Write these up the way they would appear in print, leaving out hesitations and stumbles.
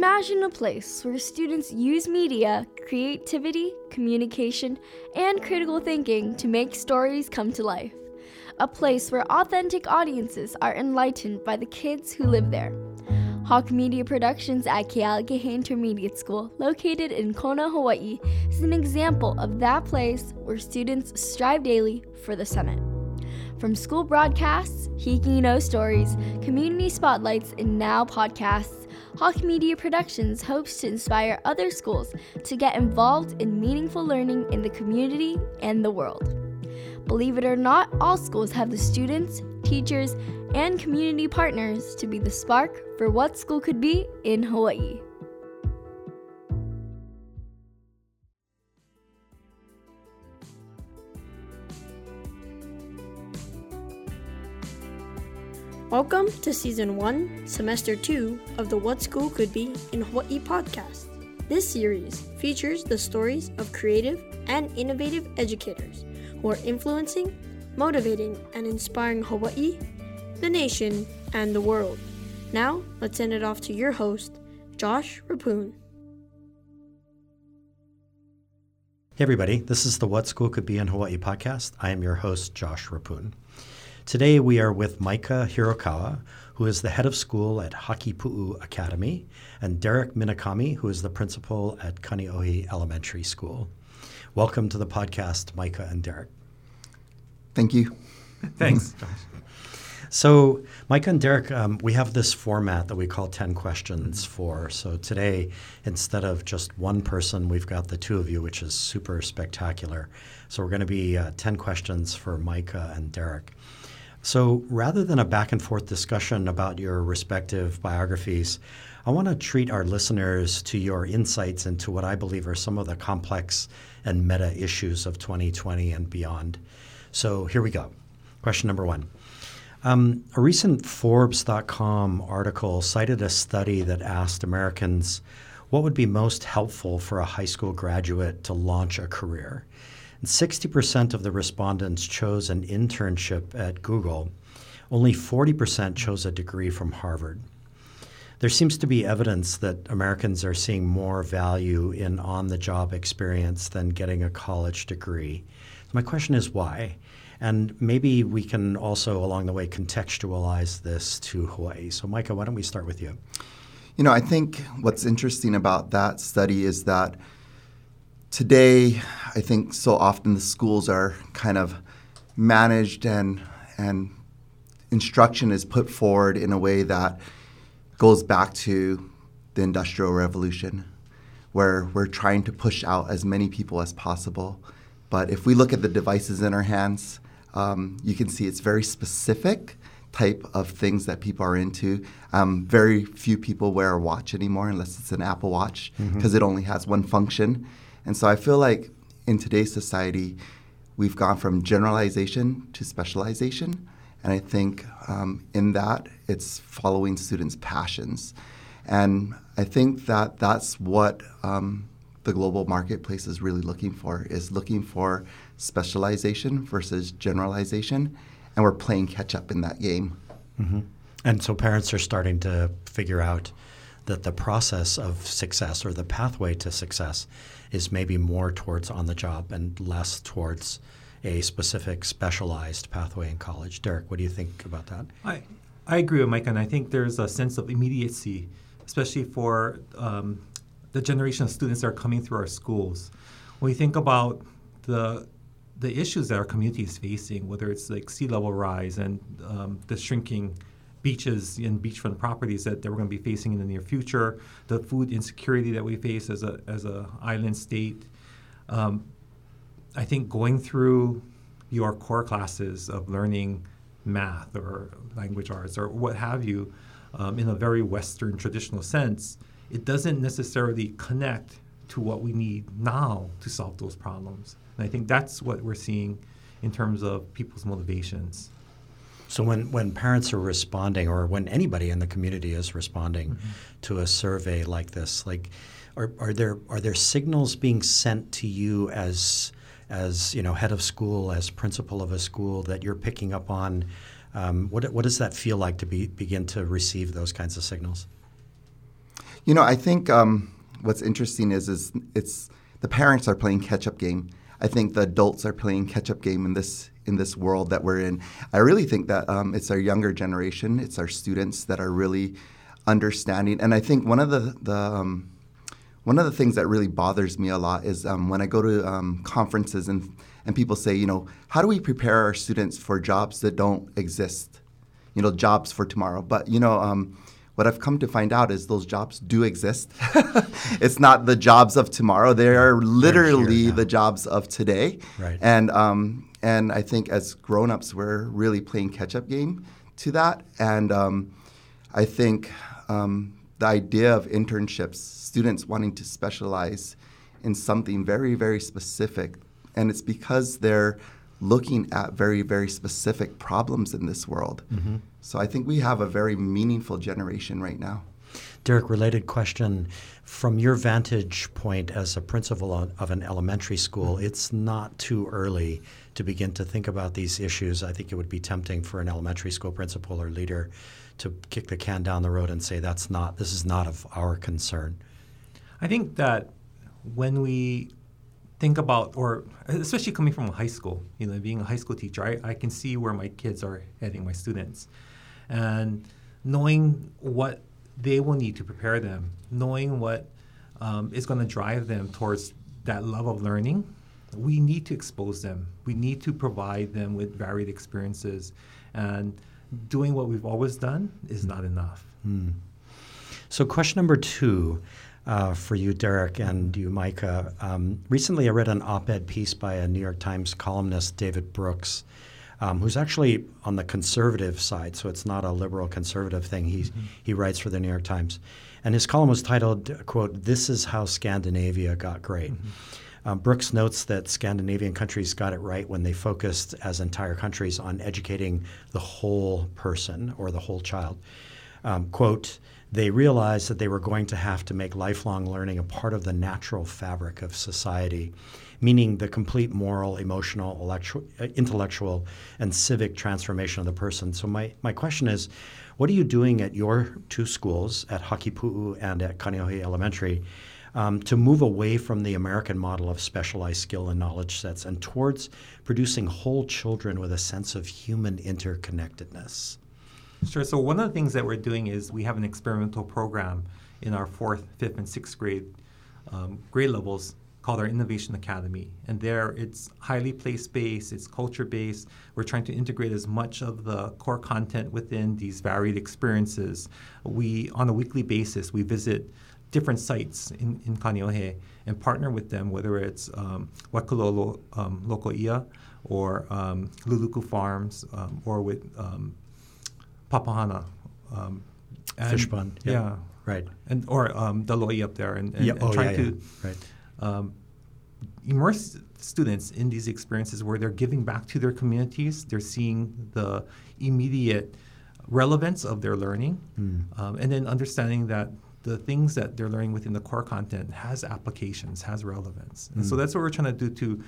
Imagine a place where students use media, creativity, communication, and critical thinking to make stories come to life. A place where authentic audiences are enlightened by the kids who live there. Hawk Media Productions at Kealakehe Intermediate School, located in Kona, Hawaii, is an example of that place where students strive daily for the summit. From school broadcasts, HIKI NŌ stories, community spotlights, and now podcasts, Hawk Media Productions hopes to inspire other schools to get involved in meaningful learning in the community and the world. Believe it or not, all schools have the students, teachers, and community partners to be the spark for what school could be in Hawaii. Welcome to Season 1, Semester 2 of the What School Could Be in Hawaii podcast. This series features the stories of creative and innovative educators who are influencing, motivating, and inspiring Hawaii, the nation, and the world. Now, let's send it off to your host, Josh Rapoon. Hey everybody, this is the What School Could Be in Hawaii podcast. I am your host, Josh Rapoon. Today we are with Micah Hirokawa, who is the head of school at Hakipuʻu Academy, and Derek Minakami, who is the principal at Kaneohe Elementary School. Welcome to the podcast, Micah and Derek. Thank you. Thanks. So, Micah and Derek, we have this format that we call 10 questions for. So today, instead of just one person, we've got the two of you, which is super spectacular. So we're going to be 10 questions for Micah and Derek. So rather than a back and forth discussion about your respective biographies, I want to treat our listeners to your insights into what I believe are some of the complex and meta issues of 2020 and beyond. So here we go. Question number one. A recent Forbes.com article cited a study that asked Americans what would be most helpful for a high school graduate to launch a career. 60% of the respondents chose an internship at Google. Only 40% chose a degree from Harvard. There seems to be evidence that Americans are seeing more value in on-the-job experience than getting a college degree. So my question is why? And maybe we can also, along the way, contextualize this to Hawaii. So Micah, why don't we start with you? You know, I think what's interesting about that study is that today, I think so often the schools are kind of managed and instruction is put forward in a way that goes back to the Industrial Revolution, where we're trying to push out as many people as possible. But if we look at the devices in our hands, you can see it's very specific type of things that people are into. Very few people wear a watch anymore unless it's an Apple Watch, because it only has one function. And so I feel like in today's society, we've gone from generalization to specialization. And I think in that, it's following students' passions. And I think that that's what the global marketplace is really looking for specialization versus generalization. And we're playing catch up in that game. Mm-hmm. And so parents are starting to figure out that the process of success or the pathway to success is maybe more towards on the job and less towards a specific specialized pathway in college. Derek, what do you think about that? I agree with Mike, and I think there's a sense of immediacy, especially for the generation of students that are coming through our schools. When we think about the issues that our community is facing, whether it's like sea level rise and the shrinking beaches and beachfront properties that we're going to be facing in the near future, the food insecurity that we face as a island state. I think going through your core classes of learning math or language arts or what have you in a very Western traditional sense, it doesn't necessarily connect to what we need now to solve those problems. And I think that's what we're seeing in terms of people's motivations. So when parents are responding, or when anybody in the community is responding to a survey like this, like are there signals being sent to you as you know, head of school, as principal of a school, that you're picking up on? What does that feel like to begin to receive those kinds of signals? You know, I think what's interesting is it's the parents are playing catch-up game. I think the adults are playing catch-up game in this world that we're in. I really think that it's our younger generation, it's our students that are really understanding. And I think one of the things that really bothers me a lot is when I go to conferences and people say, you know, how do we prepare our students for jobs that don't exist? You know, jobs for tomorrow. But, you know, what I've come to find out is those jobs do exist. It's not the jobs of tomorrow. They are literally the jobs of today. Right. And I think as grown-ups, we're really playing catch-up game to that. And I think the idea of internships, students wanting to specialize in something very, very specific, and it's because they're looking at very, very specific problems in this world. Mm-hmm. So I think we have a very meaningful generation right now. Derek, related question. From your vantage point as a principal of an elementary school, it's not too early to begin to think about these issues. I think it would be tempting for an elementary school principal or leader to kick the can down the road and say this is not of our concern. I think that when we think about, or especially coming from high school, you know, being a high school teacher, I can see where my kids are heading, my students, and knowing what they will need to prepare them, knowing what is going to drive them towards that love of learning, we need to expose them. We need to provide them with varied experiences, and doing what we've always done is not enough. Mm. So question number 2. For you, Derek, and you, Micah. Recently I read an op-ed piece by a New York Times columnist, David Brooks, who's actually on the conservative side, so it's not a liberal conservative thing. He writes for the New York Times. And his column was titled, quote, "This is How Scandinavia Got Great." Mm-hmm. Brooks notes that Scandinavian countries got it right when they focused as entire countries on educating the whole person or the whole child. Quote, "They realized that they were going to have to make lifelong learning a part of the natural fabric of society, meaning the complete moral, emotional, intellectual, and civic transformation of the person." So my question is, what are you doing at your two schools, at Hakipuʻu and at Kaneohe Elementary, to move away from the American model of specialized skill and knowledge sets and towards producing whole children with a sense of human interconnectedness? Sure. So one of the things that we're doing is we have an experimental program in our 4th, 5th, and 6th grade levels called our Innovation Academy. And there it's highly place-based, it's culture-based. We're trying to integrate as much of the core content within these varied experiences. On a weekly basis, we visit different sites in Kaneohe and partner with them, whether it's Wakulolo, Loko'ia, or Luluku Farms, or with Papahana, fish pond, yeah, right, and or the loi up there, and trying to immerse students in these experiences where they're giving back to their communities. They're seeing the immediate relevance of their learning, and then understanding that the things that they're learning within the core content has applications, has relevance, and so that's what we're trying to do to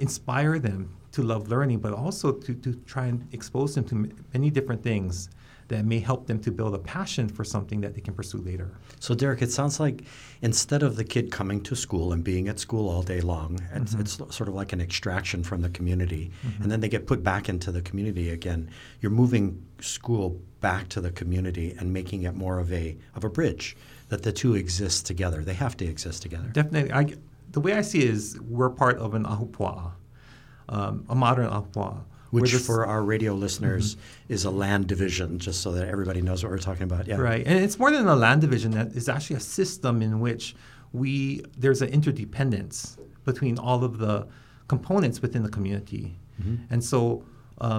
inspire them to love learning, but also to try and expose them to many different things that may help them to build a passion for something that they can pursue later. So Derek, it sounds like instead of the kid coming to school and being at school all day long, it's sort of like an extraction from the community, and then they get put back into the community again. You're moving school back to the community and making it more of a bridge, that the two exist together. They have to exist together. Definitely. The way I see it is we're part of an ahupua'a, a modern ahupua'a. Which for our radio listeners is a land division, just so that everybody knows what we're talking about. Yeah. Right. And it's more than a land division. That is actually a system in which there's an interdependence between all of the components within the community. Mm-hmm. And so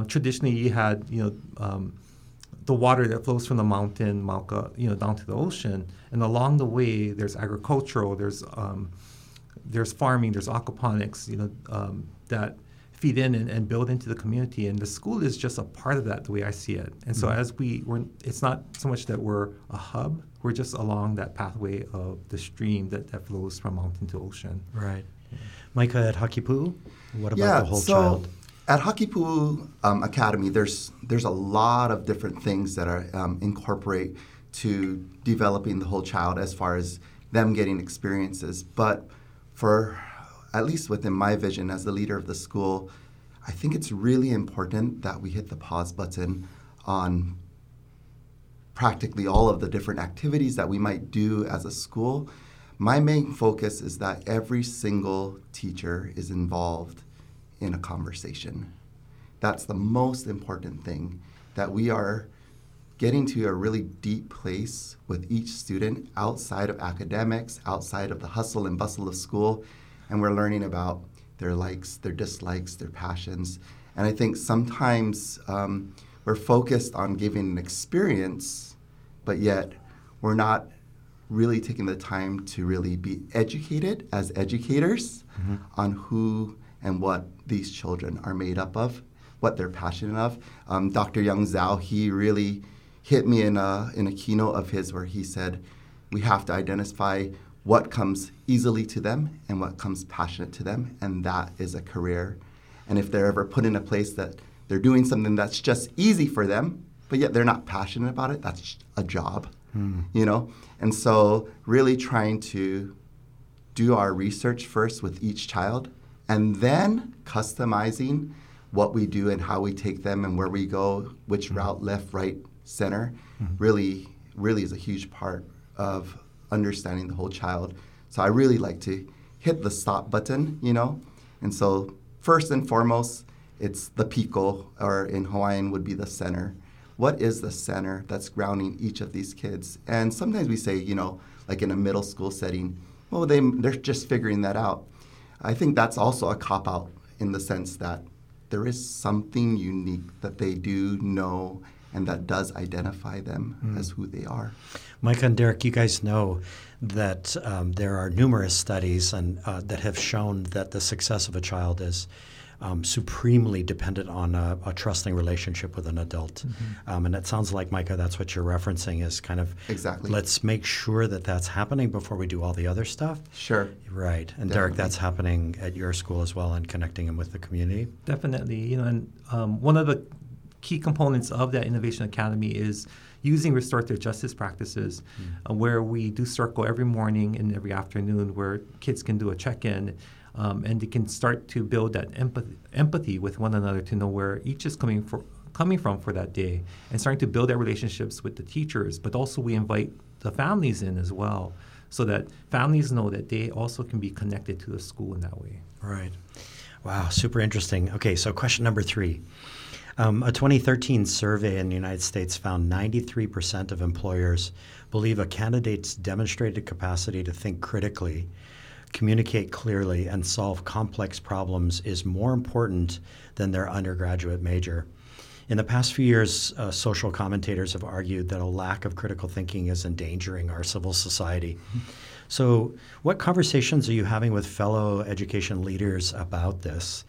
traditionally you had, the water that flows from the mountain, Mauka, down to the ocean. And along the way there's agricultural, there's farming, there's aquaponics, that feed in and build into the community. And the school is just a part of that, the way I see it. And so as it's not so much that we're a hub, we're just along that pathway of the stream that flows from mountain to ocean. Right. Yeah. Micah, at Hakipuʻu, what about the whole child? At Hakipuʻu Academy, there's a lot of different things that incorporate to developing the whole child as far as them getting experiences. But for, at least within my vision as the leader of the school, I think it's really important that we hit the pause button on practically all of the different activities that we might do as a school. My main focus is that every single teacher is involved in a conversation. That's the most important thing, that we are getting to a really deep place with each student outside of academics, outside of the hustle and bustle of school, and we're learning about their likes, their dislikes, their passions. And I think sometimes we're focused on giving an experience, but yet we're not really taking the time to really be educated as educators on who and what these children are made up of, what they're passionate of. Dr. Young Zhao, he really hit me in a keynote of his where he said, we have to identify what comes easily to them and what comes passionate to them, and that is a career. And if they're ever put in a place that they're doing something that's just easy for them, but yet they're not passionate about it, that's a job, you know? And so really trying to do our research first with each child and then customizing what we do and how we take them and where we go, which route, left, right, center, really is a huge part of understanding the whole child. So I really like to hit the stop button, you know? And so first and foremost, it's the piko, or in Hawaiian would be the center. What is the center that's grounding each of these kids? And sometimes we say, you know, like in a middle school setting, well, they're just figuring that out. I think that's also a cop-out in the sense that there is something unique that they do know and that does identify them as who they are. Micah and Derek, you guys know that there are numerous studies and that have shown that the success of a child is supremely dependent on a trusting relationship with an adult. And it sounds like, Micah, that's what you're referencing is kind of exactly. Let's make sure that that's happening before we do all the other stuff. Sure. Right. And definitely. Derek, that's happening at your school as well and connecting them with the community. Definitely. You know, and one of the key components of that Innovation Academy is using restorative justice practices where we do circle every morning and every afternoon where kids can do a check-in. And they can start to build that empathy with one another to know where each is coming from for that day, and starting to build their relationships with the teachers. But also we invite the families in as well, so that families know that they also can be connected to the school in that way. Right. Wow, super interesting. Okay, so question number 3. A 2013 survey in the United States found 93% of employers believe a candidate's demonstrated capacity to think critically, communicate clearly, and solve complex problems is more important than their undergraduate major. In the past few years, social commentators have argued that a lack of critical thinking is endangering our civil society. So what conversations are you having with fellow education leaders about this?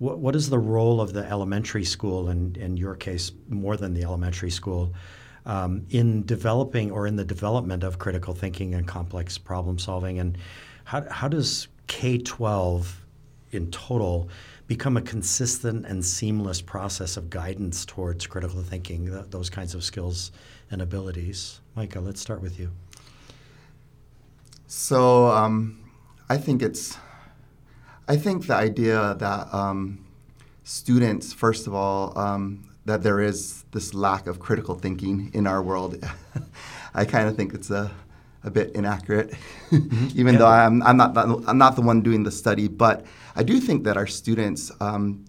What is the role of the elementary school, and in your case, more than the elementary school, in developing or in the development of critical thinking and complex problem solving? And How does K-12 in total become a consistent and seamless process of guidance towards critical thinking, those kinds of skills and abilities? Micah, let's start with you. So I think the idea that students, first of all, that there is this lack of critical thinking in our world, I kind of think it's a bit inaccurate, even though I'm not the one doing the study, but I do think that our students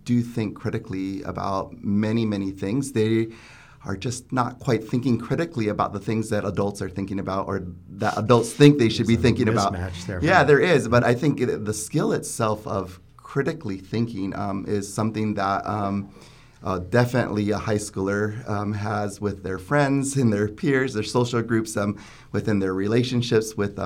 do think critically about many, many things. They are just not quite thinking critically about the things that adults are thinking about, or that adults think they should be thinking about. There, yeah, right? There is, but I think the skill itself of critically thinking is something that definitely a high schooler has with their friends and their peers, their social groups, within their relationships with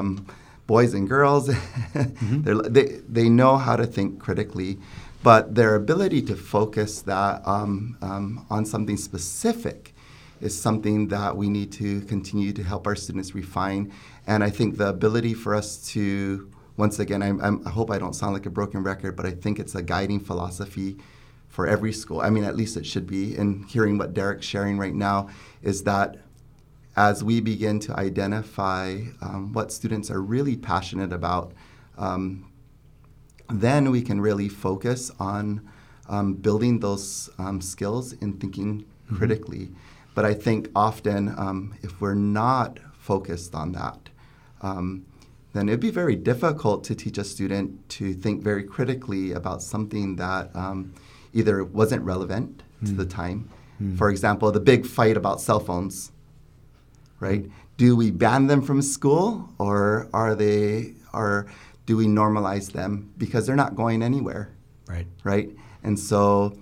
boys and girls. They know how to think critically, but their ability to focus that on something specific is something that we need to continue to help our students refine. And I think the ability for us to, once again, I hope I don't sound like a broken record, but I think it's a guiding philosophy for every school. I mean, at least it should be. And hearing what Derek's sharing right now is that as we begin to identify what students are really passionate about, then we can really focus on building those skills in thinking critically. Mm-hmm. But I think often if we're not focused on that, then it'd be very difficult to teach a student to think very critically about something that either wasn't relevant to the time. For example, the big fight about cell phones, right? Do we ban them from school, or do we normalize them because they're not going anywhere? Right. And so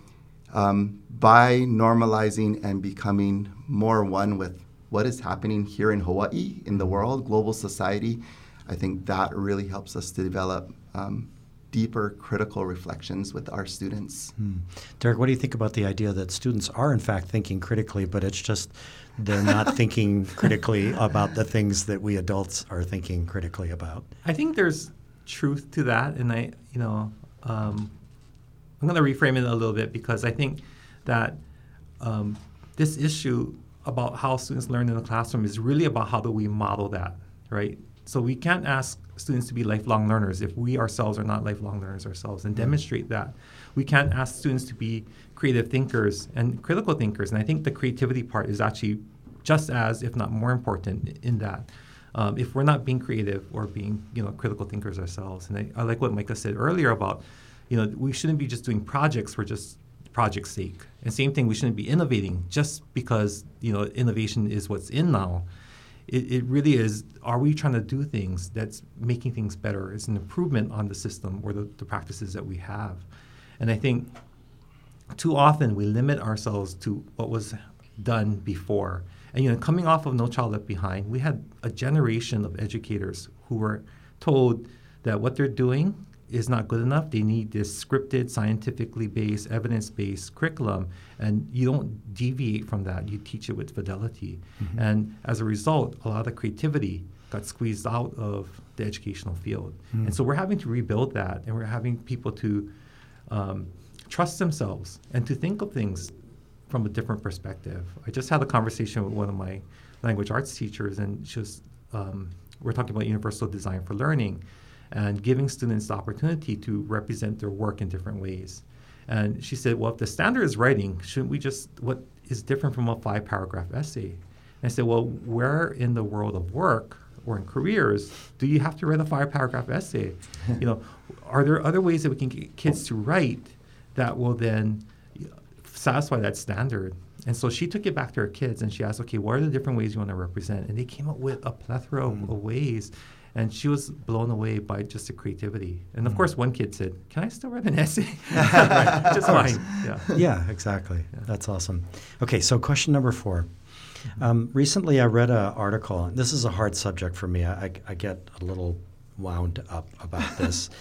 by normalizing and becoming more one with what is happening here in Hawaii, in the world, global society, I think that really helps us to develop deeper critical reflections with our students. Derek, what do you think about the idea that students are in fact thinking critically, but it's just they're not thinking critically about the things that we adults are thinking critically about? I think there's truth to that, and I'm going to reframe it a little bit, because I think that this issue about how students learn in the classroom is really about how do we model that, right? So we can't ask students to be lifelong learners if we ourselves are not lifelong learners ourselves and demonstrate that. We can't ask students to be creative thinkers and critical thinkers. And I think the creativity part is actually just as, if not more important in that. If we're not being creative or being, critical thinkers ourselves. And I like what Micah said earlier about, we shouldn't be just doing projects for just project's sake. And same thing, we shouldn't be innovating just because, innovation is what's in now. It really is, are we trying to do things that's making things better? It's an improvement on the system or the practices that we have. And I think too often we limit ourselves to what was done before. And, coming off of No Child Left Behind, we had a generation of educators who were told that what they're doing is not good enough. They need this scripted, scientifically based, evidence-based curriculum, and you don't deviate from that. You teach it with fidelity. Mm-hmm. And as a result, a lot of the creativity got squeezed out of the educational field. Mm-hmm. And so we're having to rebuild that, and we're having people to trust themselves and to think of things from a different perspective. I just had a conversation with one of my language arts teachers, and she was, we're talking about universal design for learning, and giving students the opportunity to represent their work in different ways. And she said, well, if the standard is writing, shouldn't we just, what is different from a 5-paragraph essay? And I said, well, where in the world of work or in careers do you have to write a 5-paragraph essay? Are there other ways that we can get kids to write that will then satisfy that standard? And so she took it back to her kids and she asked, okay, what are the different ways you want to represent? And they came up with a plethora of ways. And she was blown away by just the creativity. And, of course, one kid said, can I still write an essay? Right, just fine. Yeah, exactly. Yeah. That's awesome. Okay, so question number 4. Recently I read an article. And this is a hard subject for me. I get a little wound up about this.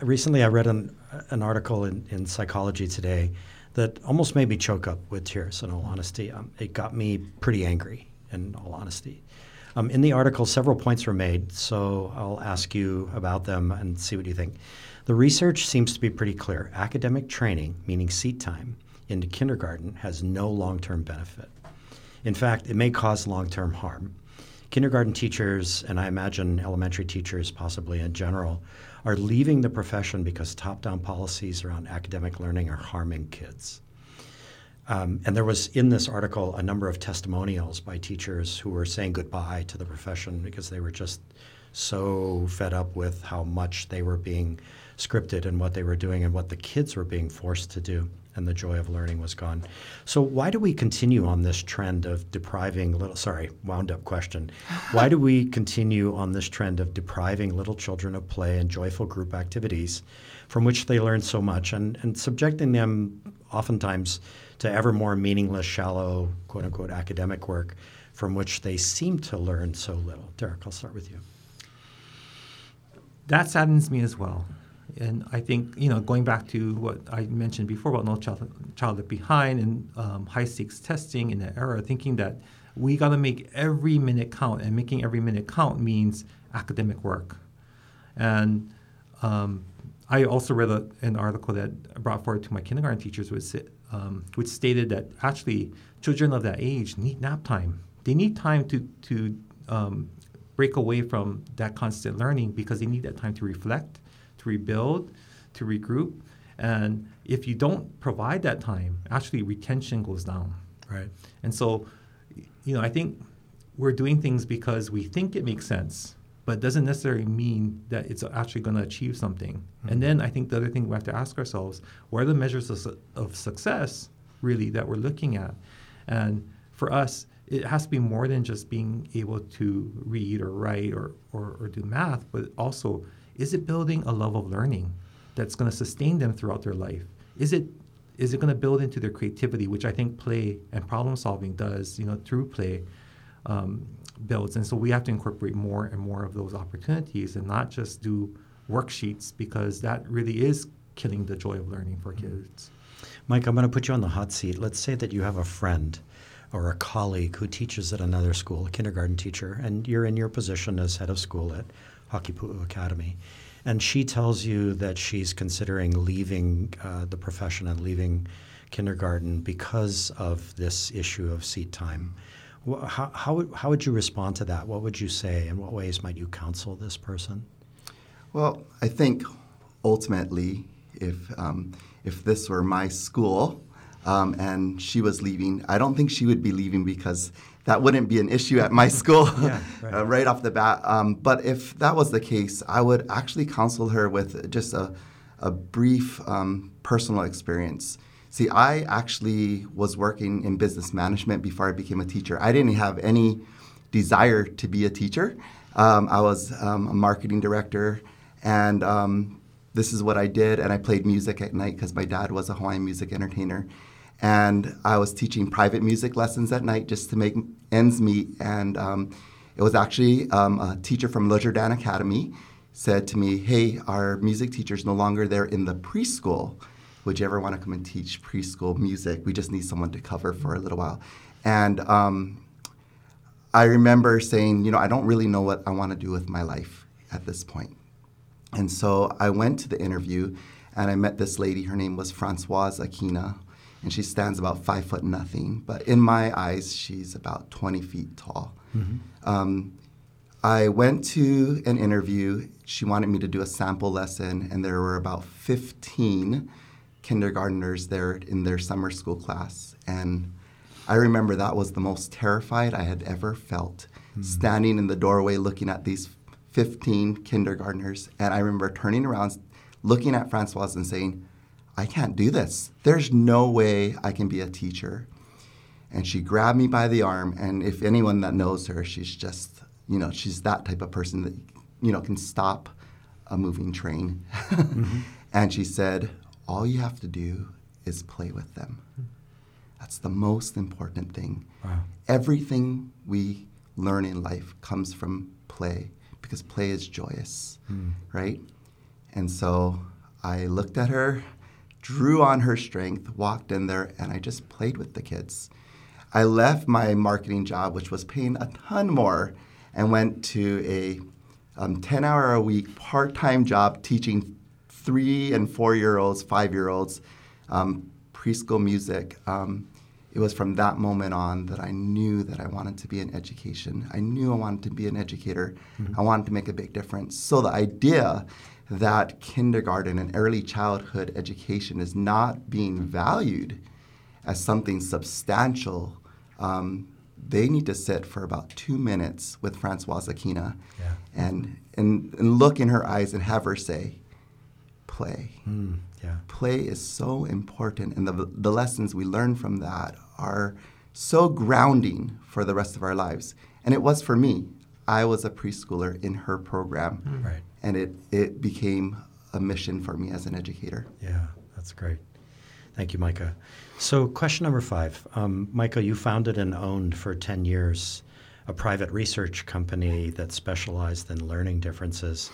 Recently I read an article in Psychology Today that almost made me choke up with tears, in all honesty. It got me pretty angry, in all honesty. In the article, several points were made, so I'll ask you about them and see what you think. The research seems to be pretty clear. Academic training, meaning seat time, into kindergarten has no long-term benefit. In fact, it may cause long-term harm. Kindergarten teachers, and I imagine elementary teachers possibly in general, are leaving the profession because top-down policies around academic learning are harming kids. And there was in this article a number of testimonials by teachers who were saying goodbye to the profession because they were just so fed up with how much they were being scripted and what they were doing and what the kids were being forced to do, and the joy of learning was gone. So why do we continue on this trend of depriving little, why do we continue on this trend of depriving little children of play and joyful group activities from which they learn so much, and subjecting them oftentimes to ever more meaningless, shallow, quote-unquote, academic work from which they seem to learn so little? Derek, I'll start with you. That saddens me as well. And I think, going back to what I mentioned before about No Child Left Behind and high-stakes testing in that era, thinking that we got to make every minute count, and making every minute count means academic work. And I also read an article that I brought forward to my kindergarten teachers, which stated that actually children of that age need nap time. they need time to break away from that constant learning, because they need that time to reflect, to rebuild, to regroup. And if you don't provide that time, actually retention goes down. Right. And so, you know, I think we're doing things because we think it makes sense, but it doesn't necessarily mean that it's actually going to achieve something. Mm-hmm. And then I think the other thing we have to ask ourselves, what are the measures of success really that we're looking at? And for us, it has to be more than just being able to read or write or do math, but also, is it building a love of learning that's going to sustain them throughout their life? Is it going to build into their creativity, which I think play and problem solving does, you know, through play builds. And so we have to incorporate more and more of those opportunities and not just do worksheets, because that really is killing the joy of learning for kids. Mike, I'm going to put you on the hot seat. Let's say that you have a friend or a colleague who teaches at another school, a kindergarten teacher, and you're in your position as head of school at Hakipuʻu Academy. And she tells you that she's considering leaving the profession and leaving kindergarten because of this issue of seat time. How would you respond to that? What would you say? In what ways might you counsel this person? Well, I think ultimately, if this were my school and she was leaving, I don't think she would be leaving, because that wouldn't be an issue at my school. Yeah, right. Right off the bat. But if that was the case, I would actually counsel her with just a brief personal experience. See, I actually was working in business management before I became a teacher. I didn't have any desire to be a teacher. I was a marketing director, and this is what I did. And I played music at night because my dad was a Hawaiian music entertainer. And I was teaching private music lessons at night just to make ends meet. And it was actually a teacher from Le Jardin Academy said to me, hey, our music teacher's no longer there in the preschool. Would you ever want to come and teach preschool music? We just need someone to cover for a little while. And I remember saying, you know, I don't really know what I want to do with my life at this point. And so I went to the interview, and I met this lady. Her name was Françoise Aquina, and she stands about 5 foot nothing. But in my eyes, she's about 20 feet tall. Mm-hmm. I went to an interview. She wanted me to do a sample lesson, and there were about 15 kindergartners there in their summer school class. And I remember that was the most terrified I had ever felt, standing in the doorway looking at these 15 kindergartners. And I remember turning around, looking at Françoise and saying, I can't do this. There's no way I can be a teacher. And she grabbed me by the arm. And if anyone that knows her, she's just, you know, she's that type of person that, you know, can stop a moving train. Mm-hmm. And she said, all you have to do is play with them. That's the most important thing. Wow. Everything we learn in life comes from play, because play is joyous, right? And so I looked at her, drew on her strength, walked in there, and I just played with the kids. I left my marketing job, which was paying a ton more, and went to a 10-hour-a-week part-time job teaching 3- and 4-year-olds, 5-year-olds, preschool music. It was from that moment on that I knew that I wanted to be in education. I knew I wanted to be an educator. Mm-hmm. I wanted to make a big difference. So the idea that kindergarten and early childhood education is not being valued as something substantial, they need to sit for about 2 minutes with Françoise Aquina and look in her eyes and have her say, play. Play is so important, and the lessons we learn from that are so grounding for the rest of our lives. And it was for me. I was a preschooler in her program, right? And it became a mission for me as an educator. Yeah, that's great. Thank you, Micah. So question number 5. Micah, you founded and owned for 10 years a private research company that specialized in learning differences.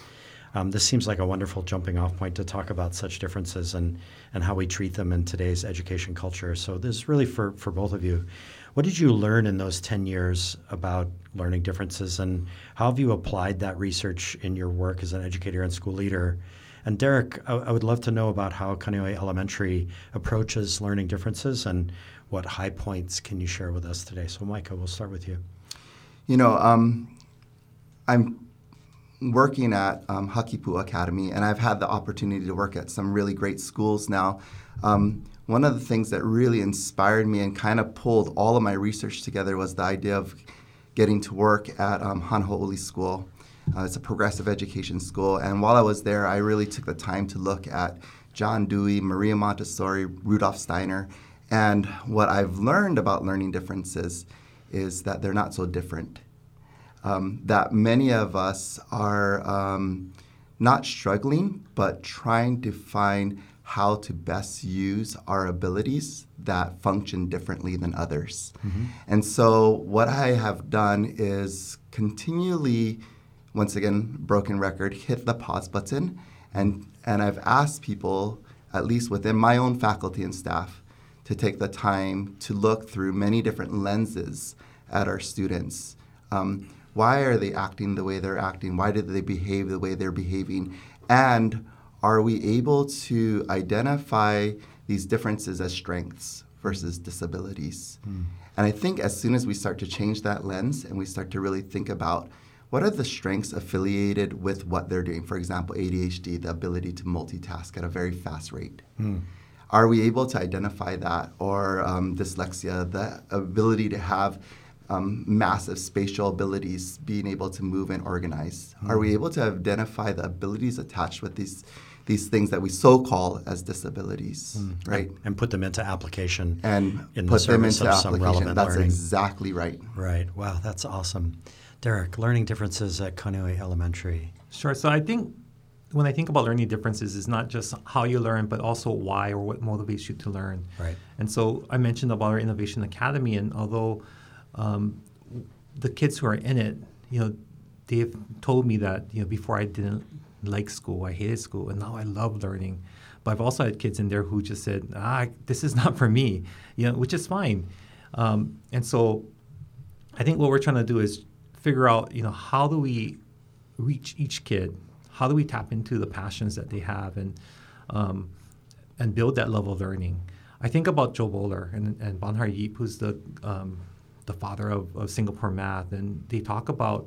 This seems like a wonderful jumping off point to talk about such differences and how we treat them in today's education culture. So this is really for both of you. What did you learn in those 10 years about learning differences, and how have you applied that research in your work as an educator and school leader? And Derek, I would love to know about how Kaneohe Elementary approaches learning differences and what high points can you share with us today? So, Micah, we'll start with you. You know, I'm working at Hakipuʻu Academy, and I've had the opportunity to work at some really great schools now. One of the things that really inspired me and kind of pulled all of my research together was the idea of getting to work at Hanehoʻoli School. It's a progressive education school, and while I was there, I really took the time to look at John Dewey, Maria Montessori, Rudolf Steiner, and what I've learned about learning differences is that they're not so different. That many of us are not struggling, but trying to find how to best use our abilities that function differently than others. Mm-hmm. And so what I have done is continually, once again, broken record, hit the pause button. And I've asked people, at least within my own faculty and staff, to take the time to look through many different lenses at our students. Why are they acting the way they're acting? Why did they behave the way they're behaving? And are we able to identify these differences as strengths versus disabilities? Mm. And I think as soon as we start to change that lens and we start to really think about what are the strengths affiliated with what they're doing? For example, ADHD, the ability to multitask at a very fast rate. Mm. Are we able to identify that? Or dyslexia, the ability to have massive spatial abilities, being able to move and organize. Mm. Are we able to identify the abilities attached with these things that we so call as disabilities, right? And put them into application and in the service of some relevant learning. That's exactly right. Right. Wow, that's awesome. Derek, learning differences at Kaneohe Elementary. Sure. So I think when I think about learning differences, it's not just how you learn, but also why or what motivates you to learn. Right. And so I mentioned about our Innovation Academy, and although the kids who are in it, you know, they've told me that, you know, before I didn't like school, I hated school, and now I love learning. But I've also had kids in there who just said, this is not for me, you know, which is fine. And so I think what we're trying to do is figure out, you know, how do we reach each kid? How do we tap into the passions that they have and build that level of learning? I think about Joe Bowler and Bonhar Yip, who's the father of Singapore math, and they talk about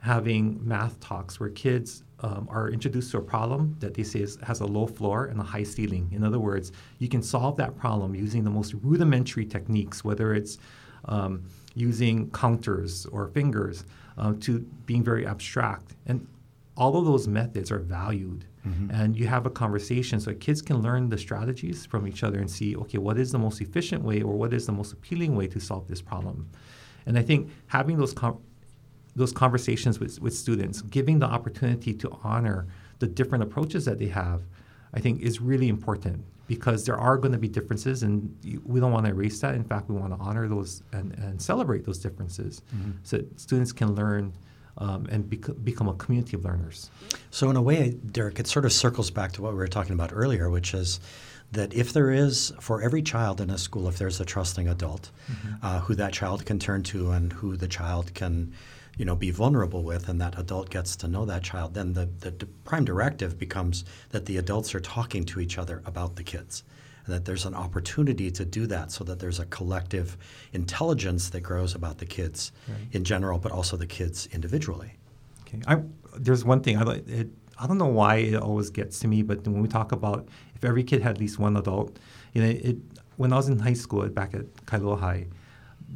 having math talks where kids are introduced to a problem that they say has a low floor and a high ceiling. In other words, you can solve that problem using the most rudimentary techniques, whether it's using counters or fingers, to being very abstract. And all of those methods are valued. Mm-hmm. And you have a conversation so kids can learn the strategies from each other and see, okay, what is the most efficient way or what is the most appealing way to solve this problem? And I think having those conversations with students, giving the opportunity to honor the different approaches that they have, I think is really important, because there are going to be differences, and we don't want to erase that. In fact, we want to honor those and celebrate those differences, mm-hmm. so that students can learn and become a community of learners. So in a way, Derek, it sort of circles back to what we were talking about earlier, which is that if there is, for every child in a school, if there's a trusting adult, mm-hmm. Who that child can turn to and who the child can, you know, be vulnerable with, and that adult gets to know that child, then the prime directive becomes that the adults are talking to each other about the kids, and that there's an opportunity to do that so that there's a collective intelligence that grows about the kids, right. in general, but also the kids individually. Okay, there's one thing, I don't know why it always gets to me, but when we talk about if every kid had at least one adult, you know, when I was in high school back at Kailua High,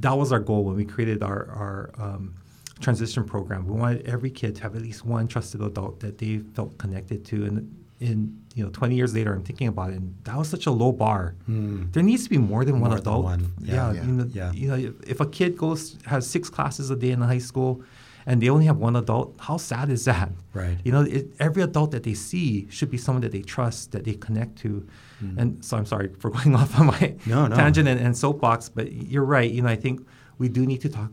that was our goal when we created our transition program. We wanted every kid to have at least one trusted adult that they felt connected to. And in, you know, 20 years later, I'm thinking about it, and that was such a low bar. Mm. There needs to be more than one adult. Than one. Yeah. You know, if a kid has 6 classes a day in high school, and they only have one adult, how sad is that? Right. You know, every adult that they see should be someone that they trust, that they connect to. Mm. And so I'm sorry for going off on my tangent and soapbox, but you're right. You know, I think we do need to talk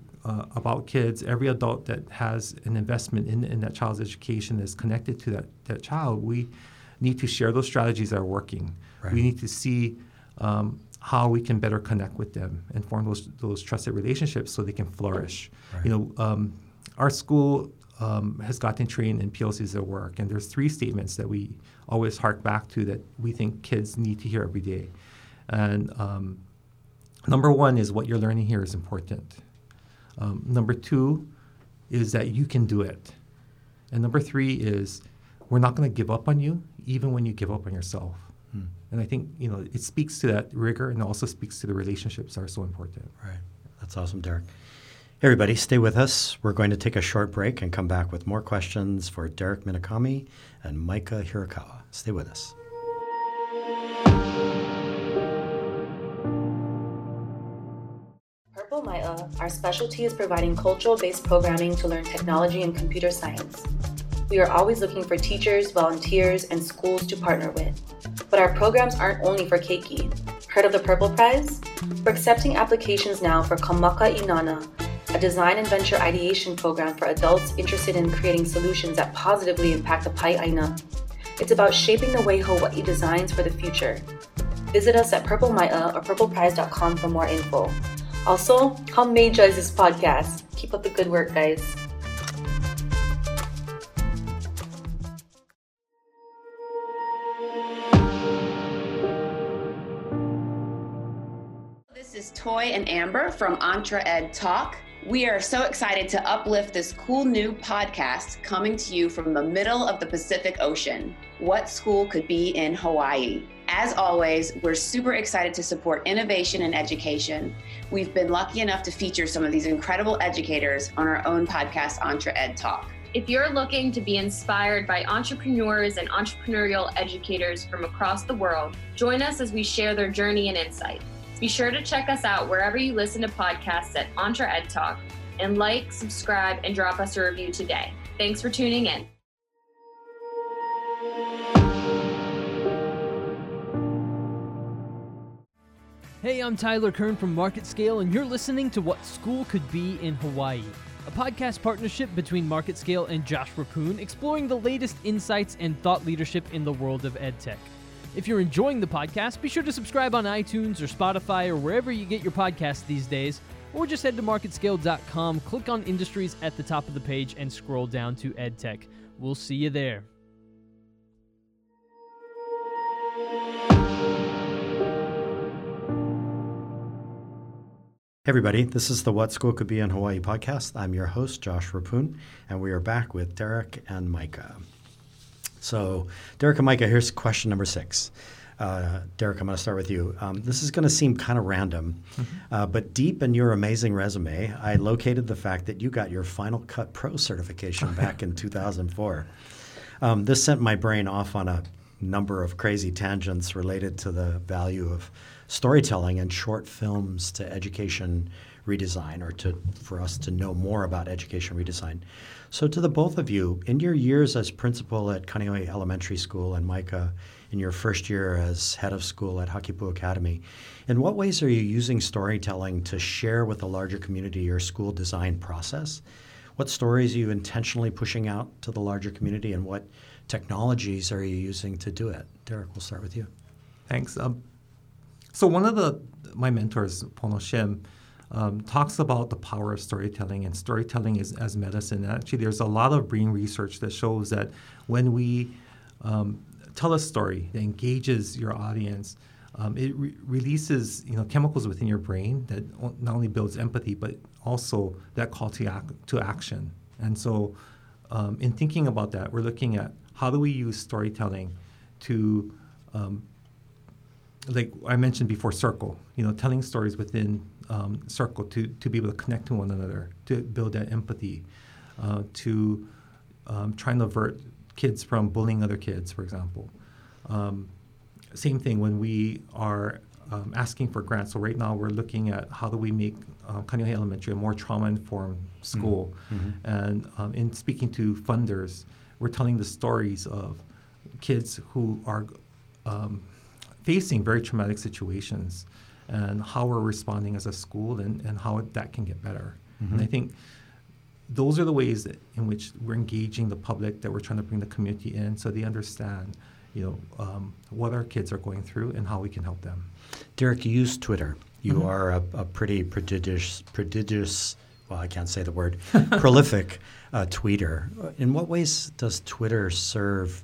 about kids. Every adult that has an investment in that child's education is connected to that child. We need to share those strategies that are working. Right. We need to see how we can better connect with them and form those trusted relationships so they can flourish. Right. You know, our school has gotten trained in PLCs at work, and there's 3 statements that we always hark back to that we think kids need to hear every day. And Number one is what you're learning here is important. Number two is that you can do it. And number three is we're not going to give up on you even when you give up on yourself. Hmm. And I think, you know, it speaks to that rigor and also speaks to the relationships that are so important. Right. That's awesome, Derek. Hey, everybody, stay with us. We're going to take a short break and come back with more questions for Derek Minakami and Micah Hirokawa. Stay with us. Our specialty is providing cultural-based programming to learn technology and computer science. We are always looking for teachers, volunteers, and schools to partner with. But our programs aren't only for Keiki. Heard of the Purple Prize? We're accepting applications now for Kamaka Inana, a design and venture ideation program for adults interested in creating solutions that positively impact the pai aina. It's about shaping the way Hawaii designs for the future. Visit us at purplemai'a or purpleprize.com for more info. Also, how major is this podcast? Keep up the good work, guys. This is Toy and Amber from Entre Ed Talk. We are so excited to uplift this cool new podcast coming to you from the middle of the Pacific Ocean. What school could be in Hawaii? As always, we're super excited to support innovation in education. We've been lucky enough to feature some of these incredible educators on our own podcast, Entre Ed Talk. If you're looking to be inspired by entrepreneurs and entrepreneurial educators from across the world, join us as we share their journey and insight. Be sure to check us out wherever you listen to podcasts at Entre Ed Talk, and like, subscribe, and drop us a review today. Thanks for tuning in. Hey, I'm Tyler Kern from MarketScale, and you're listening to What School Could Be in Hawaii, a podcast partnership between MarketScale and Josh Rapoon, exploring the latest insights and thought leadership in the world of edtech. If you're enjoying the podcast, be sure to subscribe on iTunes or Spotify or wherever you get your podcasts these days, or just head to MarketScale.com, click on Industries at the top of the page, and scroll down to edtech. We'll see you there. Hey everybody, this is the What School Could Be in Hawaii podcast. I'm your host, Josh Rapoon, and we are back with Derek and Micah. So Derek and Micah, here's question number 6. Derek, I'm going to start with you. This is going to seem kind of random, but deep in your amazing resume, I located the fact that you got your Final Cut Pro certification back in 2004. This sent my brain off on a number of crazy tangents related to the value of storytelling and short films to education redesign, or to for us to know more about education redesign. So to the both of you, in your years as principal at Kaneohe Elementary School and Micah, in your first year as head of school at Hakipuʻu Academy, in what ways are you using storytelling to share with the larger community your school design process? What stories are you intentionally pushing out to the larger community, and what technologies are you using to do it? Derek, we'll start with you. Thanks. So one of my mentors, Pono Shim, talks about the power of storytelling, and storytelling is as medicine. And actually, there's a lot of brain research that shows that when we tell a story that engages your audience, it releases chemicals within your brain that not only builds empathy, but also that call to action. And so in thinking about that, we're looking at how do we use storytelling to like I mentioned before, circle, telling stories within circle to be able to connect to one another, to build that empathy, to try and avert kids from bullying other kids, for example. Same thing when we are asking for grants. So right now we're looking at how do we make Kaneohe Elementary a more trauma-informed school. Mm-hmm. And in speaking to funders, we're telling the stories of kids who are facing very traumatic situations, and how we're responding as a school, and how that can get better. Mm-hmm. And I think those are the ways in which we're engaging the public, that we're trying to bring the community in so they understand what our kids are going through and how we can help them. Derek, you use Twitter. You mm-hmm. are a pretty prodigious, well, I can't say the word, prolific tweeter. In what ways does Twitter serve